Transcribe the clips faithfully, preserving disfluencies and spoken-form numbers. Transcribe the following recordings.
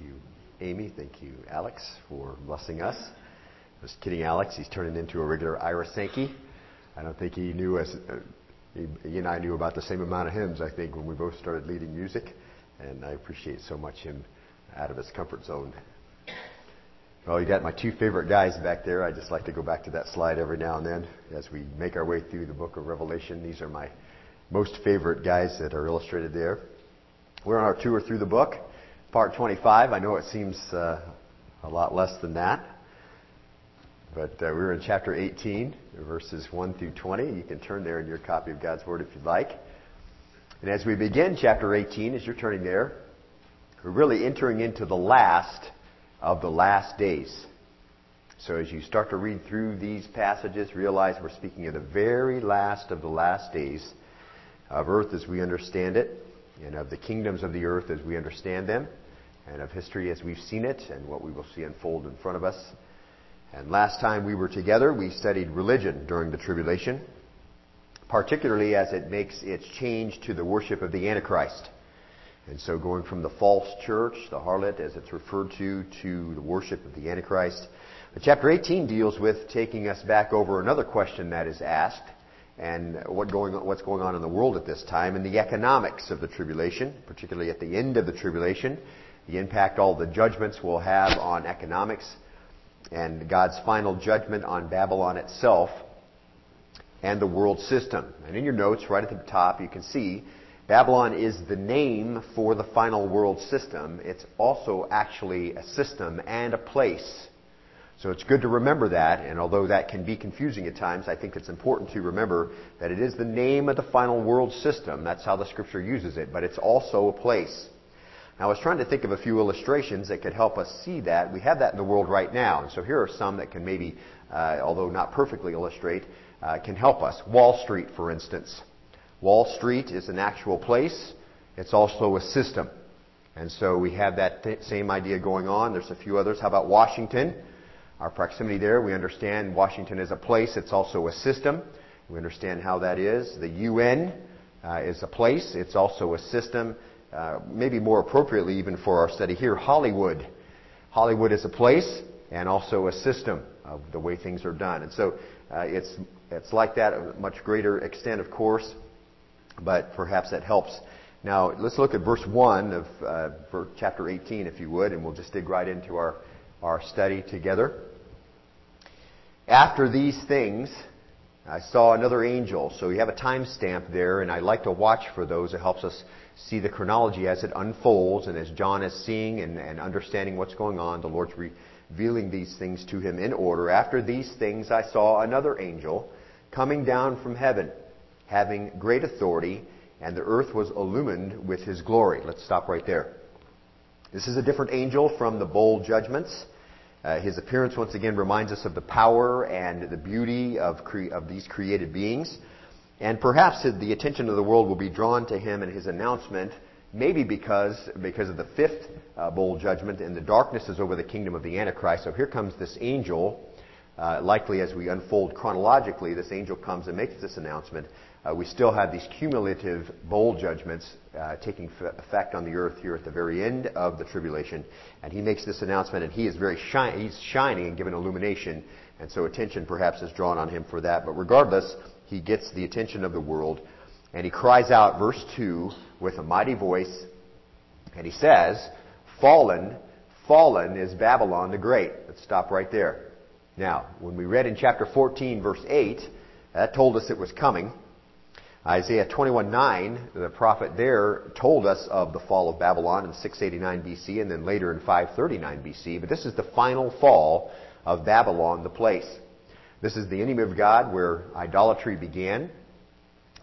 you, Amy. Thank you, Alex, for blessing us. Just kidding, Alex. He's turning into a regular Ira Sankey. I don't think he knew as uh, he, he and I knew about the same amount of hymns, I think, when we both started leading music. And I appreciate so much him out of his comfort zone. Well, you got my two favorite guys back there. I just like to go back to that slide every now and then as we make our way through the book of Revelation. These are my most favorite guys that are illustrated there. We're on our tour through the book, part twenty-five. I know it seems uh, a lot less than that, but uh, we're in chapter eighteen, verses one through twenty. You can turn there in your copy of God's Word if you'd like. And as we begin chapter eighteen, as you're turning there, we're really entering into the last of the last days. So as you start to read through these passages, realize we're speaking of the very last of the last days of earth as we understand it, and of the kingdoms of the earth as we understand them, and of history as we've seen it, and what we will see unfold in front of us. And last time we were together, we studied religion during the tribulation, particularly as it makes its change to the worship of the Antichrist. And so going from the false church, the harlot as it's referred to, to the worship of the Antichrist. But chapter eighteen deals with taking us back over another question that is asked, and what going on, what's going on in the world at this time, and the economics of the tribulation, particularly at the end of the tribulation, the impact all the judgments will have on economics, and God's final judgment on Babylon itself, and the world system. And in your notes, right at the top, you can see Babylon is the name for the final world system. It's also actually a system and a place. So it's good to remember that, and although that can be confusing at times, I think it's important to remember that it is the name of the final world system. That's how the Scripture uses it, but it's also a place. Now, I was trying to think of a few illustrations that could help us see that. We have that in the world right now, and so here are some that can maybe, uh, although not perfectly illustrate, uh, can help us. Wall Street, for instance. Wall Street is an actual place. It's also a system. And so we have that th- same idea going on. There's a few others. How about Washington? Our proximity there, we understand Washington is a place. It's also a system. We understand how that is. The U N uh, is a place. It's also a system. Uh, maybe more appropriately even for our study here, Hollywood. Hollywood is a place and also a system of the way things are done. And so uh, it's it's like that to a much greater extent, of course, but perhaps that helps. Now, let's look at verse one of uh, chapter eighteen, if you would, and we'll just dig right into our, our study together. After these things, I saw another angel. So you have a time stamp there, and I like to watch for those. It helps us see the chronology as it unfolds, and as John is seeing and, and understanding what's going on, the Lord's revealing these things to him in order. After these things, I saw another angel coming down from heaven, having great authority, and the earth was illumined with his glory. Let's stop right there. This is a different angel from the bold judgments. Uh, his appearance, once again, reminds us of the power and the beauty of, cre- of these created beings. And perhaps the attention of the world will be drawn to him and his announcement, maybe because, because of the fifth uh, bowl judgment, and the darkness is over the kingdom of the Antichrist. So here comes this angel, uh, likely as we unfold chronologically, this angel comes and makes this announcement. Uh, we still have these cumulative bowl judgments uh, taking f- effect on the earth here at the very end of the tribulation. And he makes this announcement, and he is very shi- he's shining and given illumination. And so attention perhaps is drawn on him for that. But regardless, he gets the attention of the world. And he cries out, verse two, with a mighty voice. And he says, "Fallen, fallen is Babylon the Great." Let's stop right there. Now, when we read in chapter fourteen, verse eight, that told us it was coming. Isaiah twenty-one nine, the prophet there, told us of the fall of Babylon in six eighty-nine B C and then later in five thirty-nine B C. But this is the final fall of Babylon, the place. This is the enemy of God where idolatry began,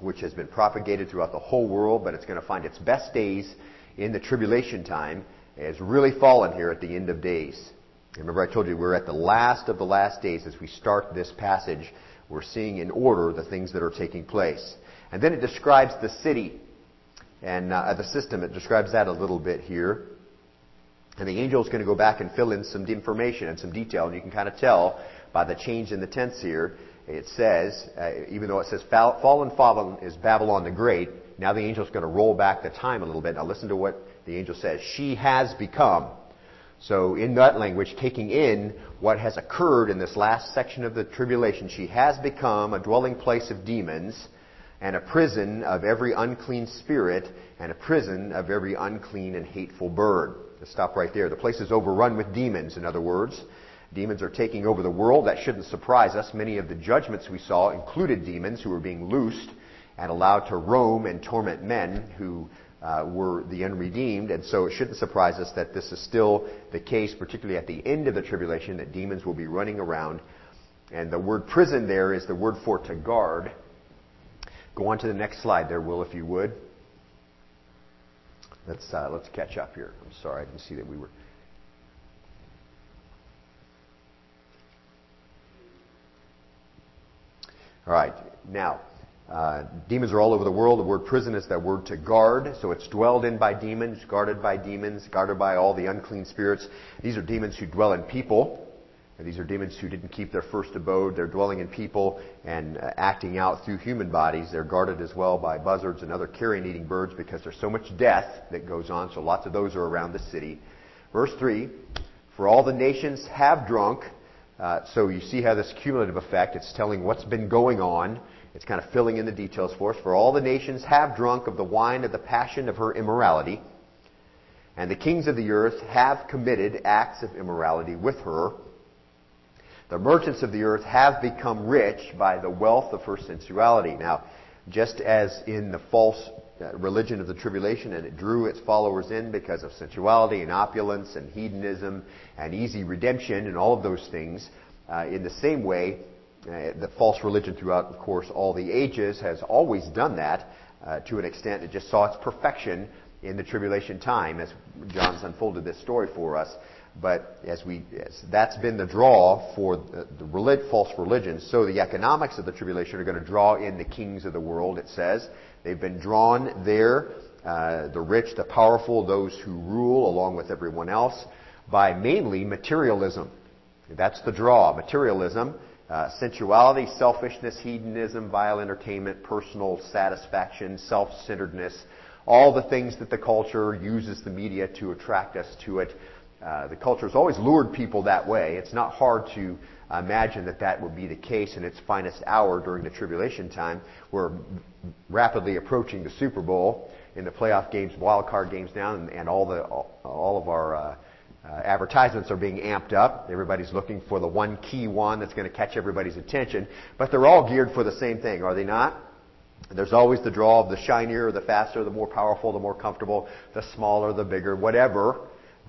which has been propagated throughout the whole world, but it's going to find its best days in the tribulation time. It's really fallen here at the end of days. Remember I told you we're at the last of the last days as we start this passage. We're seeing in order the things that are taking place. And then it describes the city and uh, the system. It describes that a little bit here. And the angel is going to go back and fill in some information and some detail. And you can kind of tell by the change in the tense here. It says, uh, even though it says fallen, fallen is Babylon the Great, now the angel is going to roll back the time a little bit. Now listen to what the angel says. She has become. So in that language, taking in what has occurred in this last section of the tribulation, she has become a dwelling place of demons and a prison of every unclean spirit and a prison of every unclean and hateful bird. Let's stop right there. The place is overrun with demons, in other words. Demons are taking over the world. That shouldn't surprise us. Many of the judgments we saw included demons who were being loosed and allowed to roam and torment men who Uh, were the unredeemed, and so it shouldn't surprise us that this is still the case, particularly at the end of the tribulation, that demons will be running around. And the word prison there is the word for to guard. Go on to the next slide there, Will, if you would. Let's uh, let's catch up here. I'm sorry, I didn't see that we were... All right, now... Uh, demons are all over the world. The word prison is that word to guard. So it's dwelled in by demons, guarded by demons, guarded by all the unclean spirits. These are demons who dwell in people. And these are demons who didn't keep their first abode. They're dwelling in people and uh, acting out through human bodies. They're guarded as well by buzzards and other carrion-eating birds because there's so much death that goes on. So lots of those are around the city. Verse three, for all the nations have drunk. Uh, so you see how this cumulative effect, it's telling what's been going on. It's kind of filling in the details for us. For all the nations have drunk of the wine of the passion of her immorality, and the kings of the earth have committed acts of immorality with her. The merchants of the earth have become rich by the wealth of her sensuality. Now, just as in the false religion of the tribulation, and it drew its followers in because of sensuality and opulence and hedonism and easy redemption and all of those things, uh, in the same way, Uh, the false religion throughout, of course, all the ages has always done that uh, to an extent. It just saw its perfection in the tribulation time, as John's unfolded this story for us. But as we, as that's been the draw for the, the relig- false religion. So the economics of the tribulation are going to draw in the kings of the world, it says. They've been drawn there, uh, the rich, the powerful, those who rule along with everyone else, by mainly materialism. That's the draw, materialism. Uh, sensuality, selfishness, hedonism, vile entertainment, personal satisfaction, self-centeredness, all the things that the culture uses the media to attract us to it. Uh, the culture has always lured people that way. It's not hard to imagine that that would be the case in its finest hour during the tribulation time. We're rapidly approaching the Super Bowl and the playoff games, wild card games now, and, and all the all, all of our... Uh, Uh, advertisements are being amped up. Everybody's looking for the one key one that's going to catch everybody's attention. But they're all geared for the same thing, are they not? There's always the draw of the shinier, the faster, the more powerful, the more comfortable, the smaller, the bigger, whatever.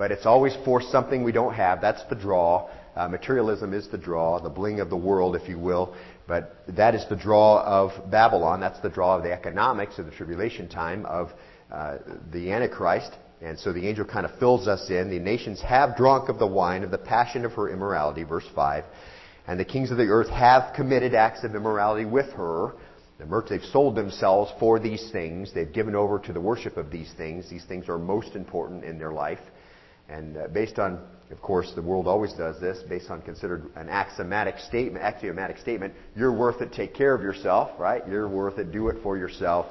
But it's always for something we don't have. That's the draw. Uh, materialism is the draw, the bling of the world, if you will. But that is the draw of Babylon. That's the draw of the economics of the tribulation time of uh, the Antichrist. And so the angel kind of fills us in. The nations have drunk of the wine of the passion of her immorality, verse five. And the kings of the earth have committed acts of immorality with her. The merchants, they've sold themselves for these things. They've given over to the worship of these things. These things are most important in their life. And uh, based on, of course, the world always does this, based on considered an axiomatic statement, axiomatic statement, you're worth it, take care of yourself, right? You're worth it, do it for yourself.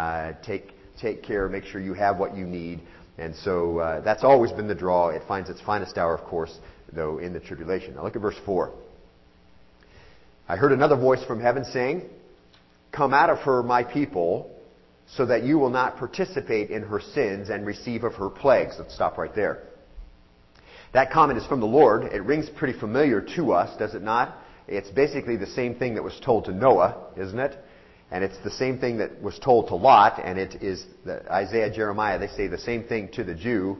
Uh, take, take care, make sure you have what you need. And so uh, that's always been the draw. It finds its finest hour, of course, though, in the tribulation. Now look at verse four. I heard another voice from heaven saying, come out of her, my people, so that you will not participate in her sins and receive of her plagues. Let's stop right there. That comment is from the Lord. It rings pretty familiar to us, does it not? It's basically the same thing that was told to Noah, isn't it? And it's the same thing that was told to Lot, and it is the Isaiah, Jeremiah. They say the same thing to the Jew,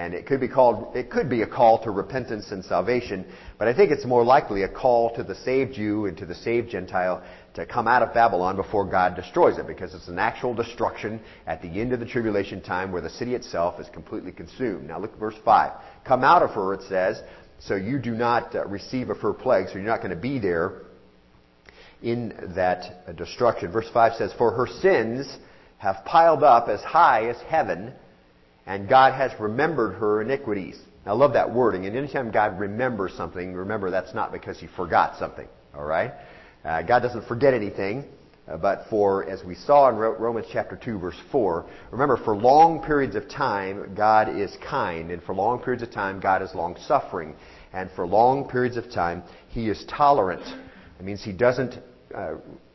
and it could be called, it could be a call to repentance and salvation, but I think it's more likely a call to the saved Jew and to the saved Gentile to come out of Babylon before God destroys it, because it's an actual destruction at the end of the tribulation time where the city itself is completely consumed. Now look at verse five. Come out of her, it says, so you do not receive of her plague, so you're not going to be there in that destruction. Verse five says, for her sins have piled up as high as heaven, and God has remembered her iniquities. Now, I love that wording. And anytime God remembers something, remember that's not because he forgot something. All right? Uh, God doesn't forget anything. Uh, but for, as we saw in Romans chapter two, verse four, remember, for long periods of time, God is kind. And for long periods of time, God is long-suffering. And for long periods of time, He is tolerant. That means He doesn't uh,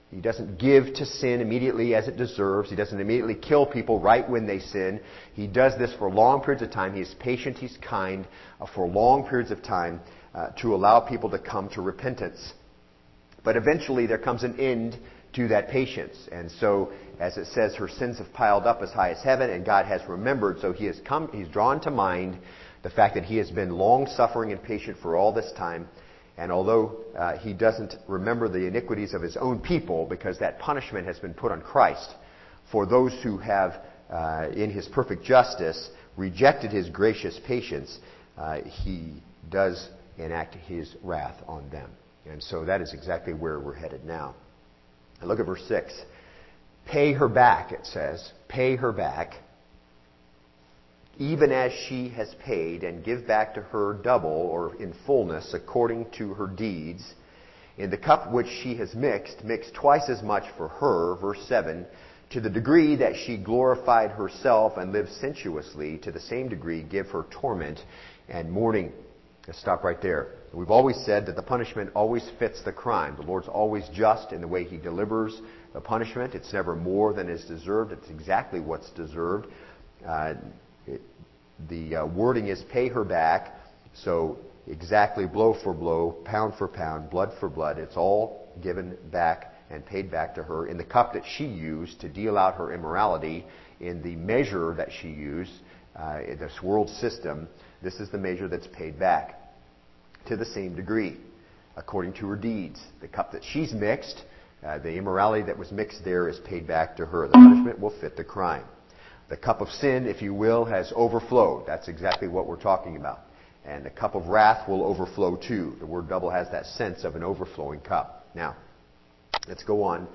He doesn't give to sin immediately as it deserves. He doesn't immediately kill people right when they sin. He does this for long periods of time. He is patient. He's kind uh, for long periods of time uh, to allow people to come to repentance. But eventually there comes an end to that patience. And so, as it says, her sins have piled up as high as heaven, and God has remembered. So He has come, He's drawn to mind the fact that He has been long-suffering and patient for all this time. And although uh, He doesn't remember the iniquities of His own people, because that punishment has been put on Christ for those who have, uh, in His perfect justice, rejected His gracious patience, uh, He does enact His wrath on them. And so that is exactly where we're headed now. And look at verse six. Pay her back, it says. Pay her back, even as she has paid, and give back to her double, or in fullness, according to her deeds. In the cup which she has mixed, mix twice as much for her, verse seven, to the degree that she glorified herself and lived sensuously, to the same degree give her torment and mourning. Let's stop right there. We've always said that the punishment always fits the crime. The Lord's always just in the way He delivers the punishment. It's never more than is deserved. It's exactly what's deserved. Uh, it, the uh, wording is pay her back. So exactly blow for blow, pound for pound, blood for blood. It's all given back and paid back to her in the cup that she used to deal out her immorality, in the measure that she used, uh, in this world system. This is the measure that's paid back. To the same degree, according to her deeds. The cup that she's mixed, uh, the immorality that was mixed there is paid back to her. The punishment will fit the crime. The cup of sin, if you will, has overflowed. That's exactly what we're talking about. And the cup of wrath will overflow too. The word double has that sense of an overflowing cup. Now, let's go on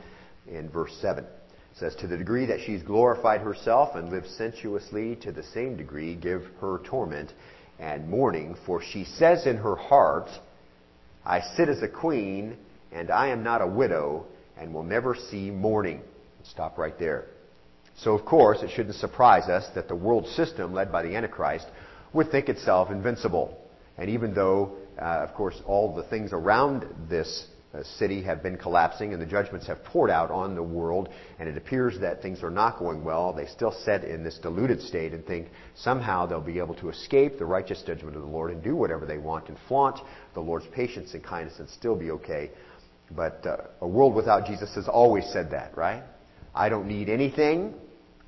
in verse seven. It says, to the degree that she's glorified herself and lived sensuously, to the same degree give her torment and mourning, for she says in her heart, I sit as a queen, and I am not a widow, and will never see mourning. Stop right there. So, of course, it shouldn't surprise us that the world system led by the Antichrist would think itself invincible. And even though, uh, of course, all the things around this uh, city have been collapsing and the judgments have poured out on the world, and it appears that things are not going well, they still sit in this deluded state and think somehow they'll be able to escape the righteous judgment of the Lord and do whatever they want and flaunt the Lord's patience and kindness and still be okay. But uh, a world without Jesus has always said that, right? I don't need anything.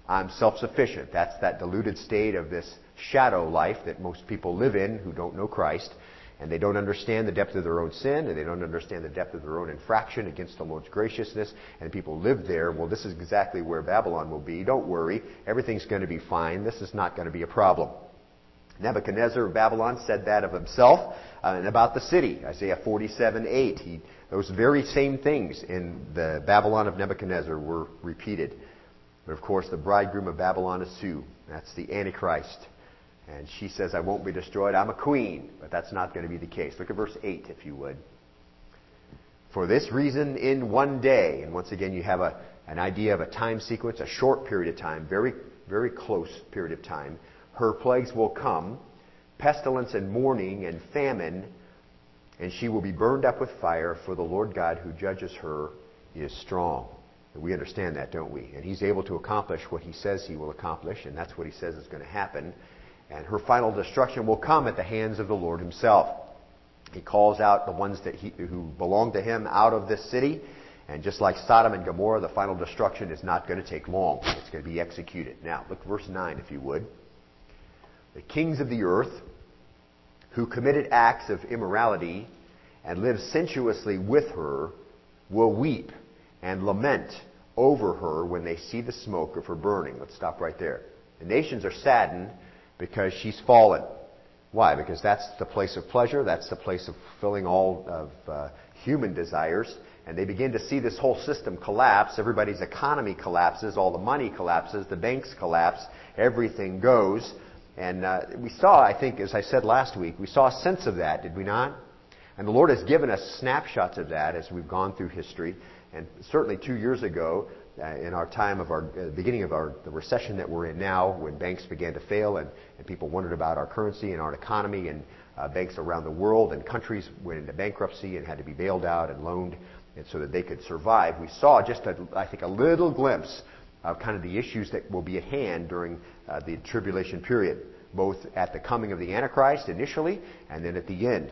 I'm self-sufficient. That's that deluded state of this shadow life that most people live in who don't know Christ, and they don't understand the depth of their own sin, and they don't understand the depth of their own infraction against the Lord's graciousness, and people live there. Well, this is exactly where Babylon will be. Don't worry. Everything's going to be fine. This is not going to be a problem. Nebuchadnezzar of Babylon said that of himself uh, and about the city. Isaiah forty-seven eight. He, those very same things in the Babylon of Nebuchadnezzar were repeated. But of course, the bridegroom of Babylon is Sue. That's the Antichrist. And she says, I won't be destroyed. I'm a queen. But that's not going to be the case. Look at verse eight, if you would. For this reason, in one day. And once again, you have a, an idea of a time sequence, a short period of time, very, very close period of time. Her plagues will come, pestilence and mourning and famine, and she will be burned up with fire, for the Lord God who judges her is strong. And we understand that, don't we? And He's able to accomplish what He says He will accomplish, and that's what He says is going to happen. And her final destruction will come at the hands of the Lord Himself. He calls out the ones that he, who belong to Him out of this city. And just like Sodom and Gomorrah, the final destruction is not going to take long. It's going to be executed. Now, look at verse nine, if you would. The kings of the earth who committed acts of immorality and lived sensuously with her will weep and lament over her when they see the smoke of her burning. Let's stop right there. The nations are saddened because she's fallen. Why? Because that's the place of pleasure. That's the place of fulfilling all of uh, human desires. And they begin to see this whole system collapse. Everybody's economy collapses. All the money collapses. The banks collapse. Everything goes. And uh, we saw, I think, as I said last week, we saw a sense of that, did we not? And the Lord has given us snapshots of that as we've gone through history. And certainly two years ago, uh, in our time of our uh, beginning of our the recession that we're in now, when banks began to fail and, and people wondered about our currency and our economy, and uh, banks around the world and countries went into bankruptcy and had to be bailed out and loaned, and so that they could survive. We saw just, a, I think, a little glimpse of kind of the issues that will be at hand during uh, the tribulation period, both at the coming of the Antichrist initially and then at the end.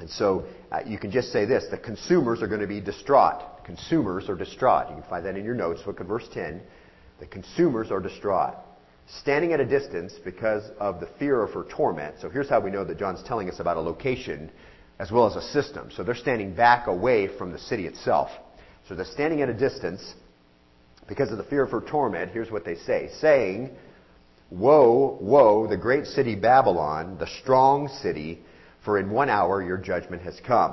And so uh, you can just say this: the consumers are going to be distraught. Consumers are distraught. You can find that in your notes. Look at verse ten. The consumers are distraught, standing at a distance because of the fear of her torment. So here's how we know that John's telling us about a location as well as a system. So they're standing back away from the city itself. So they're standing at a distance because of the fear of her torment. Here's what they say, saying, "Woe, woe, the great city Babylon, the strong city, for in one hour your judgment has come."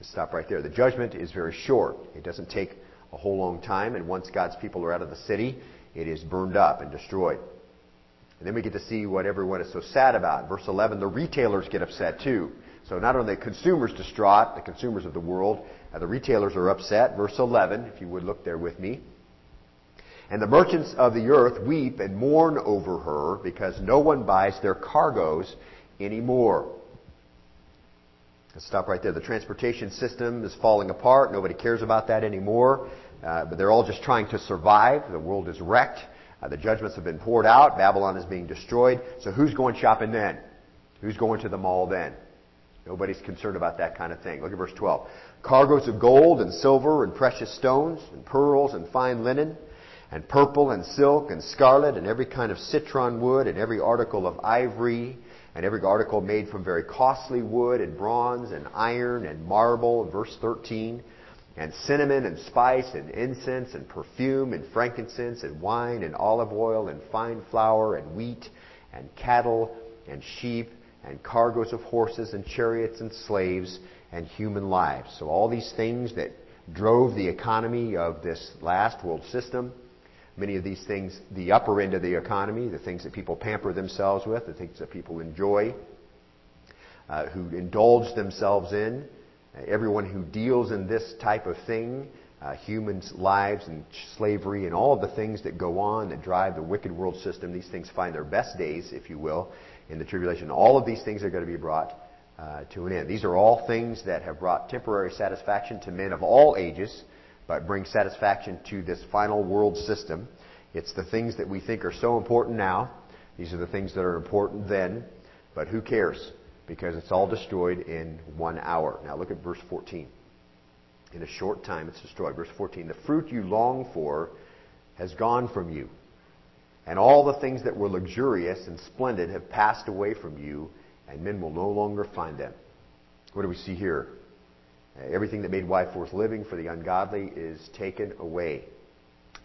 Let's stop right there. The judgment is very short. It doesn't take a whole long time, and once God's people are out of the city, it is burned up and destroyed. And then we get to see what everyone is so sad about. Verse eleven, the retailers get upset too. So not only are the consumers distraught, the consumers of the world, the retailers are upset. Verse eleven, if you would look there with me. "And the merchants of the earth weep and mourn over her, because no one buys their cargoes anymore." Let's stop right there. The transportation system is falling apart. Nobody cares about that anymore. Uh, but they're all just trying to survive. The world is wrecked. Uh, the judgments have been poured out. Babylon is being destroyed. So who's going shopping then? Who's going to the mall then? Nobody's concerned about that kind of thing. Look at verse twelve. "Cargoes of gold and silver and precious stones and pearls and fine linen and purple and silk and scarlet and every kind of citron wood and every article of ivory and every article made from very costly wood and bronze and iron and marble," verse thirteen, "and cinnamon and spice and incense and perfume and frankincense and wine and olive oil and fine flour and wheat and cattle and sheep and cargoes of horses and chariots and slaves and human lives." So all these things that drove the economy of this last world system, many of these things, the upper end of the economy, the things that people pamper themselves with, the things that people enjoy, uh, who indulge themselves in, uh, everyone who deals in this type of thing, uh, humans' lives and slavery and all of the things that go on that drive the wicked world system, these things find their best days, if you will, in the tribulation. All of these things are going to be brought uh, to an end. These are all things that have brought temporary satisfaction to men of all ages, but bring satisfaction to this final world system. It's the things that we think are so important now. These are the things that are important then. But who cares? Because it's all destroyed in one hour. Now look at verse fourteen. In a short time it's destroyed. Verse fourteen, "The fruit you long for has gone from you, and all the things that were luxurious and splendid have passed away from you, and men will no longer find them." What do we see here? Everything that made life worth living for the ungodly is taken away.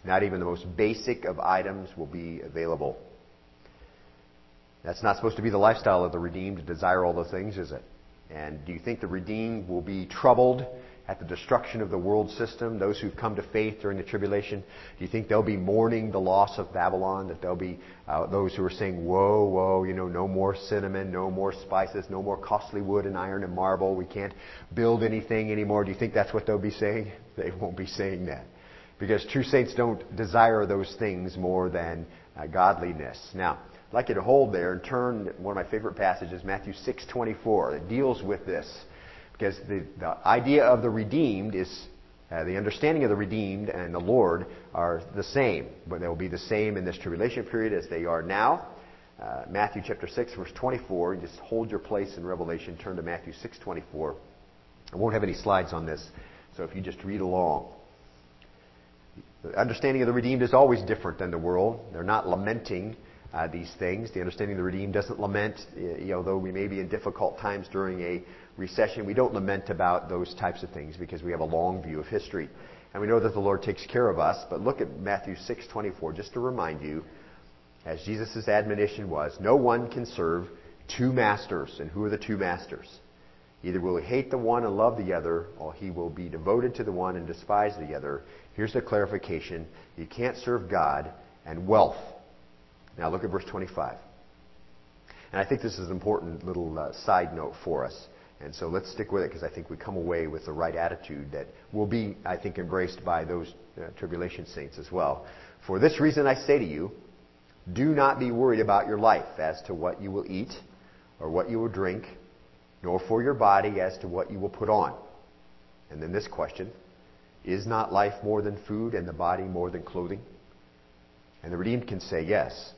Not even the most basic of items will be available. That's not supposed to be the lifestyle of the redeemed, to desire all those things, is it? And do you think the redeemed will be troubled at the destruction of the world system? Those who've come to faith during the tribulation, do you think they'll be mourning the loss of Babylon? That there'll be uh, those who are saying, "Woe, woe, you know, no more cinnamon, no more spices, no more costly wood and iron and marble. We can't build anything anymore." Do you think that's what they'll be saying? They won't be saying that, because true saints don't desire those things more than uh, godliness. Now, I'd like you to hold there and turn one of my favorite passages, Matthew six twenty-four, that deals with this. Because the, the idea of the redeemed is, uh, the understanding of the redeemed and the Lord are the same. But they will be the same in this tribulation period as they are now. Uh, Matthew chapter six, verse twenty-four. Just hold your place in Revelation. Turn to Matthew six twenty-four. I won't have any slides on this, so if you just read along. The understanding of the redeemed is always different than the world. They're not lamenting uh, these things. The understanding of the redeemed doesn't lament, you know, though we may be in difficult times during a recession. We don't lament about those types of things because we have a long view of history. And we know that the Lord takes care of us. But look at Matthew six twenty-four, just to remind you, as Jesus' admonition was, no one can serve two masters. And who are the two masters? Either will he hate the one and love the other, or he will be devoted to the one and despise the other. Here's the clarification. You can't serve God and wealth. Now look at verse twenty-five. And I think this is an important little uh, side note for us. And so let's stick with it, because I think we come away with the right attitude that will be, I think, embraced by those uh, tribulation saints as well. For this reason I say to you, do not be worried about your life as to what you will eat or what you will drink, nor for your body as to what you will put on. And then this question, is not life more than food and the body more than clothing? And the redeemed can say yes,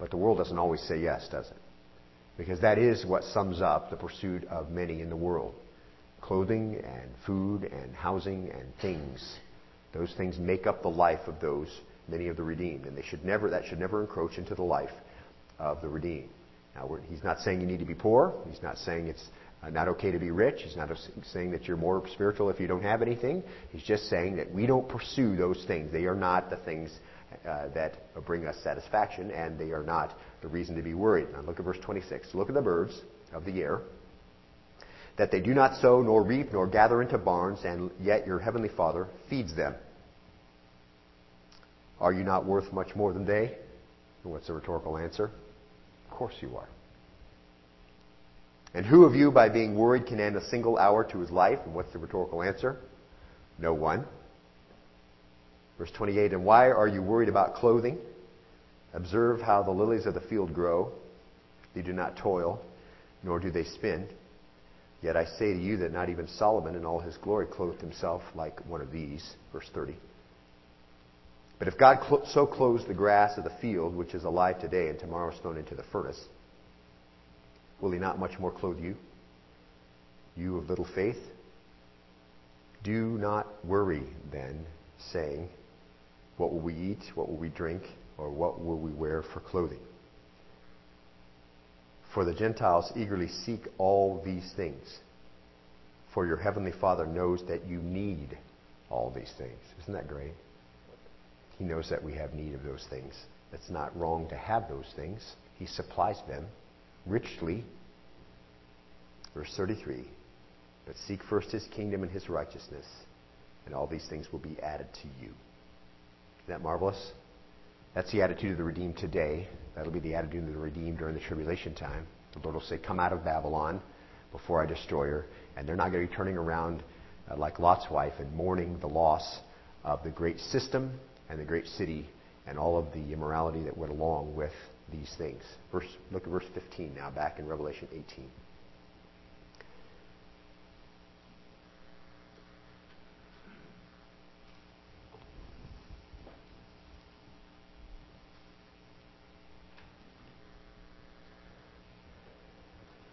but the world doesn't always say yes, does it? Because that is what sums up the pursuit of many in the world. Clothing and food and housing and things. Those things make up the life of those, many of the redeemed. And they should never, that should never encroach into the life of the redeemed. Now, we're, he's not saying you need to be poor. He's not saying it's not okay to be rich. He's not saying that you're more spiritual if you don't have anything. He's just saying that we don't pursue those things. They are not the things Uh, that bring us satisfaction, and they are not the reason to be worried. Now look at verse twenty-six. Look at the birds of the air, that they do not sow, nor reap, nor gather into barns, and yet your heavenly Father feeds them. Are you not worth much more than they? And what's the rhetorical answer? Of course you are. And who of you, by being worried, can add a single hour to his life? And what's the rhetorical answer? No one. Verse twenty-eight, and why are you worried about clothing? Observe how the lilies of the field grow. They do not toil, nor do they spin. Yet I say to you that not even Solomon in all his glory clothed himself like one of these. Verse thirty. But if God cl- so clothes the grass of the field, which is alive today and tomorrow is thrown into the furnace, will he not much more clothe you, you of little faith? Do not worry then, saying, what will we eat, what will we drink, or what will we wear for clothing? For the Gentiles eagerly seek all these things, for your heavenly Father knows that you need all these things. Isn't that great? He knows that we have need of those things. It's not wrong to have those things. He supplies them richly. Verse thirty-three, but seek first his kingdom and his righteousness, and all these things will be added to you. Isn't that marvelous? That's the attitude of the redeemed today. That'll be the attitude of the redeemed during the tribulation time. The Lord will say, come out of Babylon before I destroy her. And they're not going to be turning around uh, like Lot's wife and mourning the loss of the great system and the great city and all of the immorality that went along with these things. Verse, look at verse fifteen now, back in Revelation eighteen.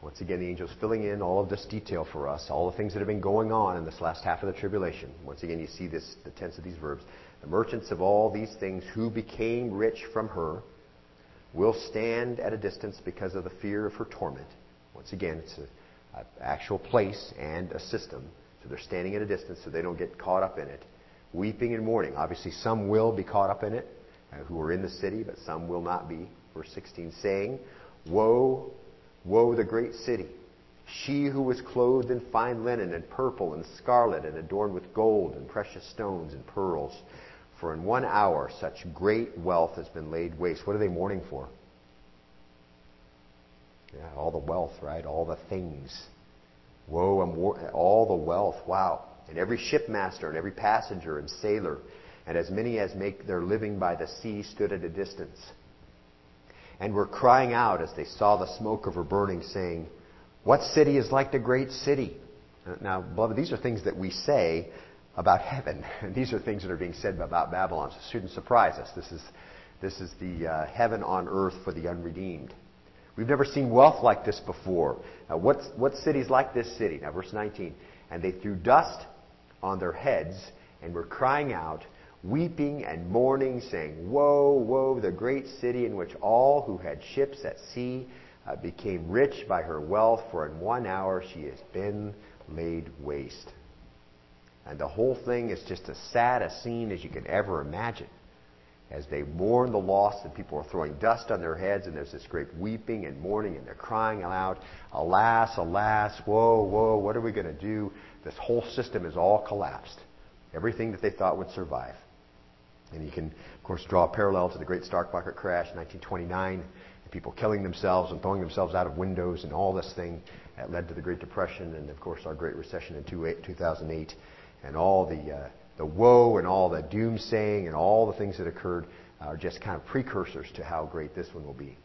Once again, the angel's filling in all of this detail for us, all the things that have been going on in this last half of the tribulation. Once again, you see this, the tense of these verbs. The merchants of all these things who became rich from her will stand at a distance because of the fear of her torment. Once again, it's an actual place and a system. So they're standing at a distance so they don't get caught up in it. Weeping and mourning. Obviously, some will be caught up in it uh, who are in the city, but some will not be. Verse sixteen, saying, woe, woe, the great city, she who was clothed in fine linen and purple and scarlet and adorned with gold and precious stones and pearls. For in one hour such great wealth has been laid waste. What are they mourning for? Yeah, all the wealth, right? All the things. Woe, and war- all the wealth. Wow. And every shipmaster and every passenger and sailor and as many as make their living by the sea stood at a distance, and were crying out as they saw the smoke of her burning, saying, what city is like the great city? Now, beloved, these are things that we say about heaven. And these are things that are being said about Babylon. So it shouldn't surprise us. This is, this is the uh, heaven on earth for the unredeemed. We've never seen wealth like this before. Now, what's, what city is like this city? Now, verse nineteen. And they threw dust on their heads and were crying out, weeping and mourning, saying, woe, woe, the great city in which all who had ships at sea uh, became rich by her wealth, for in one hour she has been laid waste. And the whole thing is just as sad a scene as you can ever imagine. As they mourn the loss, and people are throwing dust on their heads, and there's this great weeping and mourning, and they're crying out, alas, alas, woe, woe, what are we going to do? This whole system is all collapsed. Everything that they thought would survive. And you can, of course, draw a parallel to the great stock market crash in nineteen twenty-nine and people killing themselves and throwing themselves out of windows and all this thing that led to the Great Depression and, of course, our Great Recession in two thousand eight and all the uh, the woe and all the doomsaying and all the things that occurred are just kind of precursors to how great this one will be.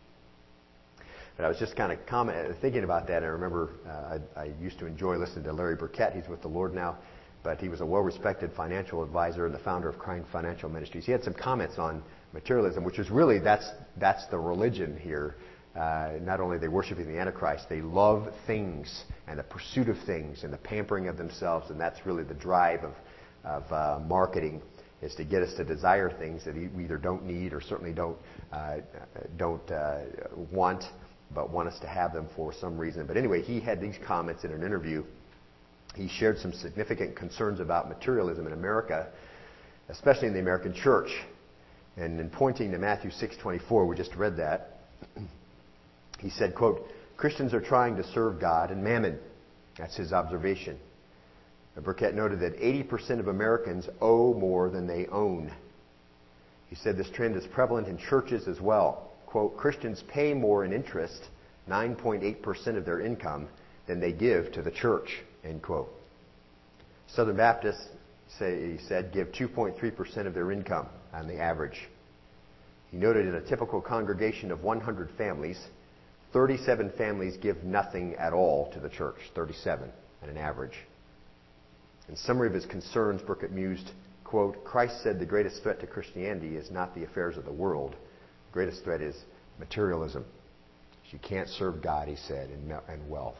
But I was just kind of comment, thinking about that. And I remember uh, I, I used to enjoy listening to Larry Burkett. He's with the Lord now. But he was a well-respected financial advisor and the founder of Crime Financial Ministries. He had some comments on materialism, which is really, that's that's the religion here. Uh, not only are they worshiping the Antichrist, they love things and the pursuit of things and the pampering of themselves. And that's really the drive of, of uh, marketing, is to get us to desire things that we either don't need or certainly don't uh, don't uh, want, but want us to have them for some reason. But anyway, he had these comments in an interview. He shared some significant concerns about materialism in America, especially in the American church. And in pointing to Matthew six twenty-four, we just read that, he said, quote, "Christians are trying to serve God and mammon." That's his observation. Burkett noted that eighty percent of Americans owe more than they own. He said this trend is prevalent in churches as well. Quote, "Christians pay more in interest, nine point eight percent of their income, than they give to the church." End quote. Southern Baptists, say, he said, give two point three percent of their income on the average. He noted in a typical congregation of one hundred families, thirty-seven families give nothing at all to the church, thirty-seven on an average. In summary of his concerns, Burkett mused, quote, "Christ said the greatest threat to Christianity is not the affairs of the world. The greatest threat is materialism. You can't serve God," he said, "and wealth."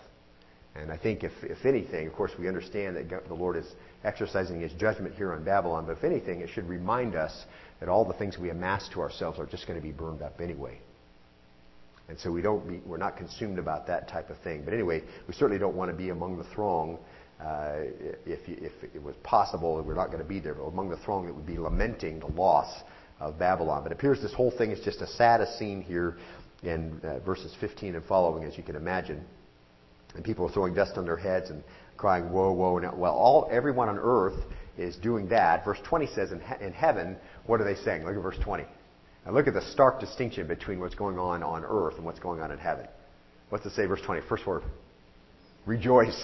And I think if, if anything, of course, we understand that God, the Lord is exercising His judgment here on Babylon, but if anything, it should remind us that all the things we amass to ourselves are just going to be burned up anyway. And so we don't be, we're not consumed about that type of thing. But anyway, we certainly don't want to be among the throng. Uh, if, if it was possible, we're not going to be there, but among the throng that would be lamenting the loss of Babylon. But it appears this whole thing is just a saddest scene here in uh, verses fifteen and following, as you can imagine. And people are throwing dust on their heads and crying, "Woe, woe!" And well, all everyone on earth is doing that. Verse twenty says, in, he- in heaven, what are they saying? Look at verse twenty. Now look at the stark distinction between what's going on on earth and what's going on in heaven. What's it say? Verse twenty. First word. Rejoice.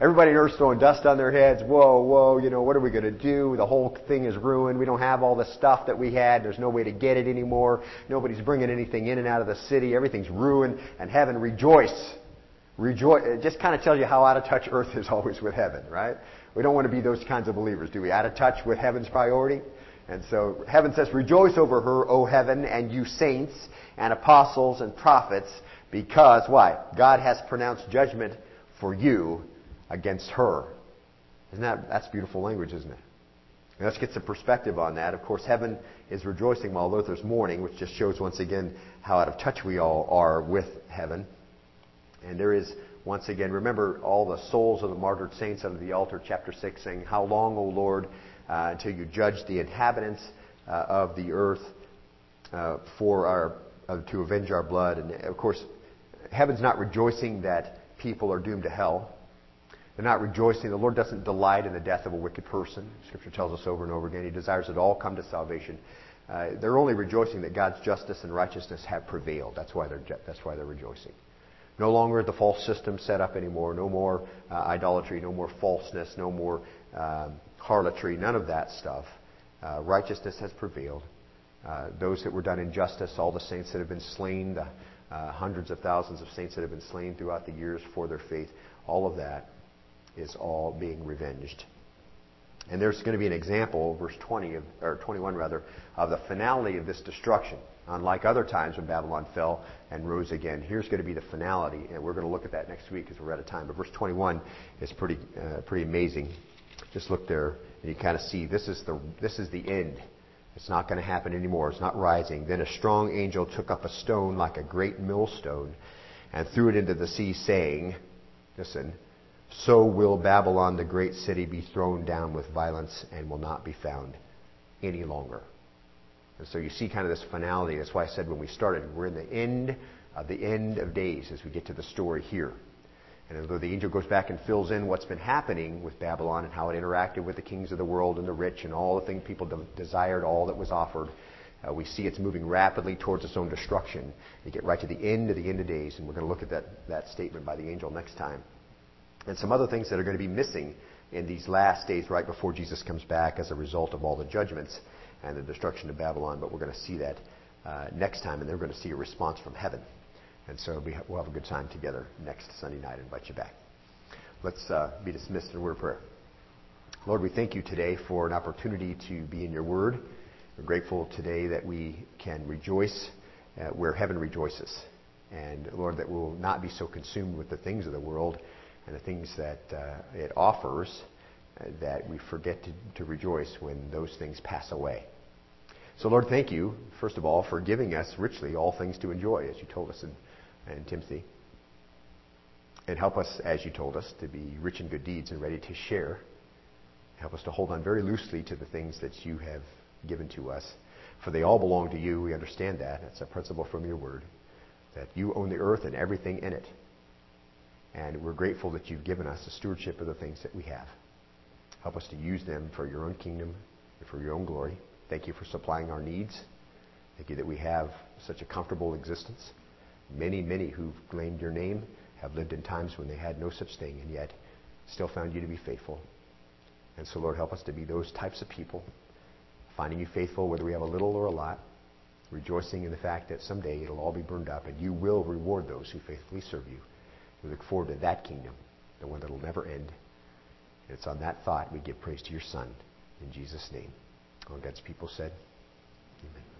Everybody on earth's throwing dust on their heads. Whoa, whoa, you know, what are we going to do? The whole thing is ruined. We don't have all the stuff that we had. There's no way to get it anymore. Nobody's bringing anything in and out of the city. Everything's ruined. And heaven, rejoice. Rejoice. It just kind of tells you how out of touch earth is always with heaven, right? We don't want to be those kinds of believers, do we? Out of touch with heaven's priority. And so heaven says, "Rejoice over her, O heaven, and you saints and apostles and prophets, because," why? "God has pronounced judgment for you against her." Isn't that, that's beautiful language, isn't it? And let's get some perspective on that. Of course, heaven is rejoicing while earth is mourning, which just shows once again how out of touch we all are with heaven. And there is, once again, remember all the souls of the martyred saints under the altar, chapter six, saying, "How long, O Lord, uh, until you judge the inhabitants uh, of the earth uh, for our uh, to avenge our blood?" And of course, heaven's not rejoicing that people are doomed to hell. They're not rejoicing. The Lord doesn't delight in the death of a wicked person. Scripture tells us over and over again. He desires that all come to salvation. Uh, they're only rejoicing that God's justice and righteousness have prevailed. That's why they're that's why they're rejoicing. No longer the false system set up anymore. No more uh, idolatry. No more falseness. No more um, harlotry. None of that stuff. Uh, righteousness has prevailed. Uh, those that were done injustice, all the saints that have been slain, the uh, hundreds of thousands of saints that have been slain throughout the years for their faith, all of that is all being revenged. And there's going to be an example, verse twenty of, or twenty-one rather, of the finality of this destruction. Unlike other times when Babylon fell and rose again, here's going to be the finality, and we're going to look at that next week because we're out of time. But verse twenty-one is pretty, uh, pretty amazing. Just look there, and you kind of see this is the this is the end. It's not going to happen anymore. It's not rising. Then a strong angel took up a stone like a great millstone, and threw it into the sea, saying, "Listen. So will Babylon, the great city, be thrown down with violence and will not be found any longer." And so you see kind of this finality. That's why I said when we started, we're in the end of the end of days as we get to the story here. And although the angel goes back and fills in what's been happening with Babylon and how it interacted with the kings of the world and the rich and all the things people desired, all that was offered, Uh, we see it's moving rapidly towards its own destruction. You get right to the end of the end of days, and we're going to look at that, that statement by the angel next time. And some other things that are going to be missing in these last days right before Jesus comes back as a result of all the judgments and the destruction of Babylon. But we're going to see that uh, next time, and then we're going to see a response from heaven. And so we'll have a good time together next Sunday night. I invite you back. Let's uh, be dismissed in a word of prayer. Lord, we thank you today for an opportunity to be in your word. We're grateful today that we can rejoice uh, where heaven rejoices. And Lord, that we'll not be so consumed with the things of the world and the things that uh, it offers uh, that we forget to, to rejoice when those things pass away. So Lord, thank you, first of all, for giving us richly all things to enjoy, as you told us in and Timothy, and help us, as you told us, to be rich in good deeds and ready to share. Help us to hold on very loosely to the things that you have given to us, for they all belong to you. We understand that. It's a principle from your word, that you own the earth and everything in it. And we're grateful that you've given us the stewardship of the things that we have. Help us to use them for your own kingdom and for your own glory. Thank you for supplying our needs. Thank you that we have such a comfortable existence. Many, many who've claimed your name have lived in times when they had no such thing and yet still found you to be faithful. And so, Lord, help us to be those types of people, finding you faithful whether we have a little or a lot, rejoicing in the fact that someday it'll all be burned up and you will reward those who faithfully serve you. We look forward to that kingdom, the one that'll never end. And it's on that thought we give praise to your Son in Jesus' name. All God's people said, amen.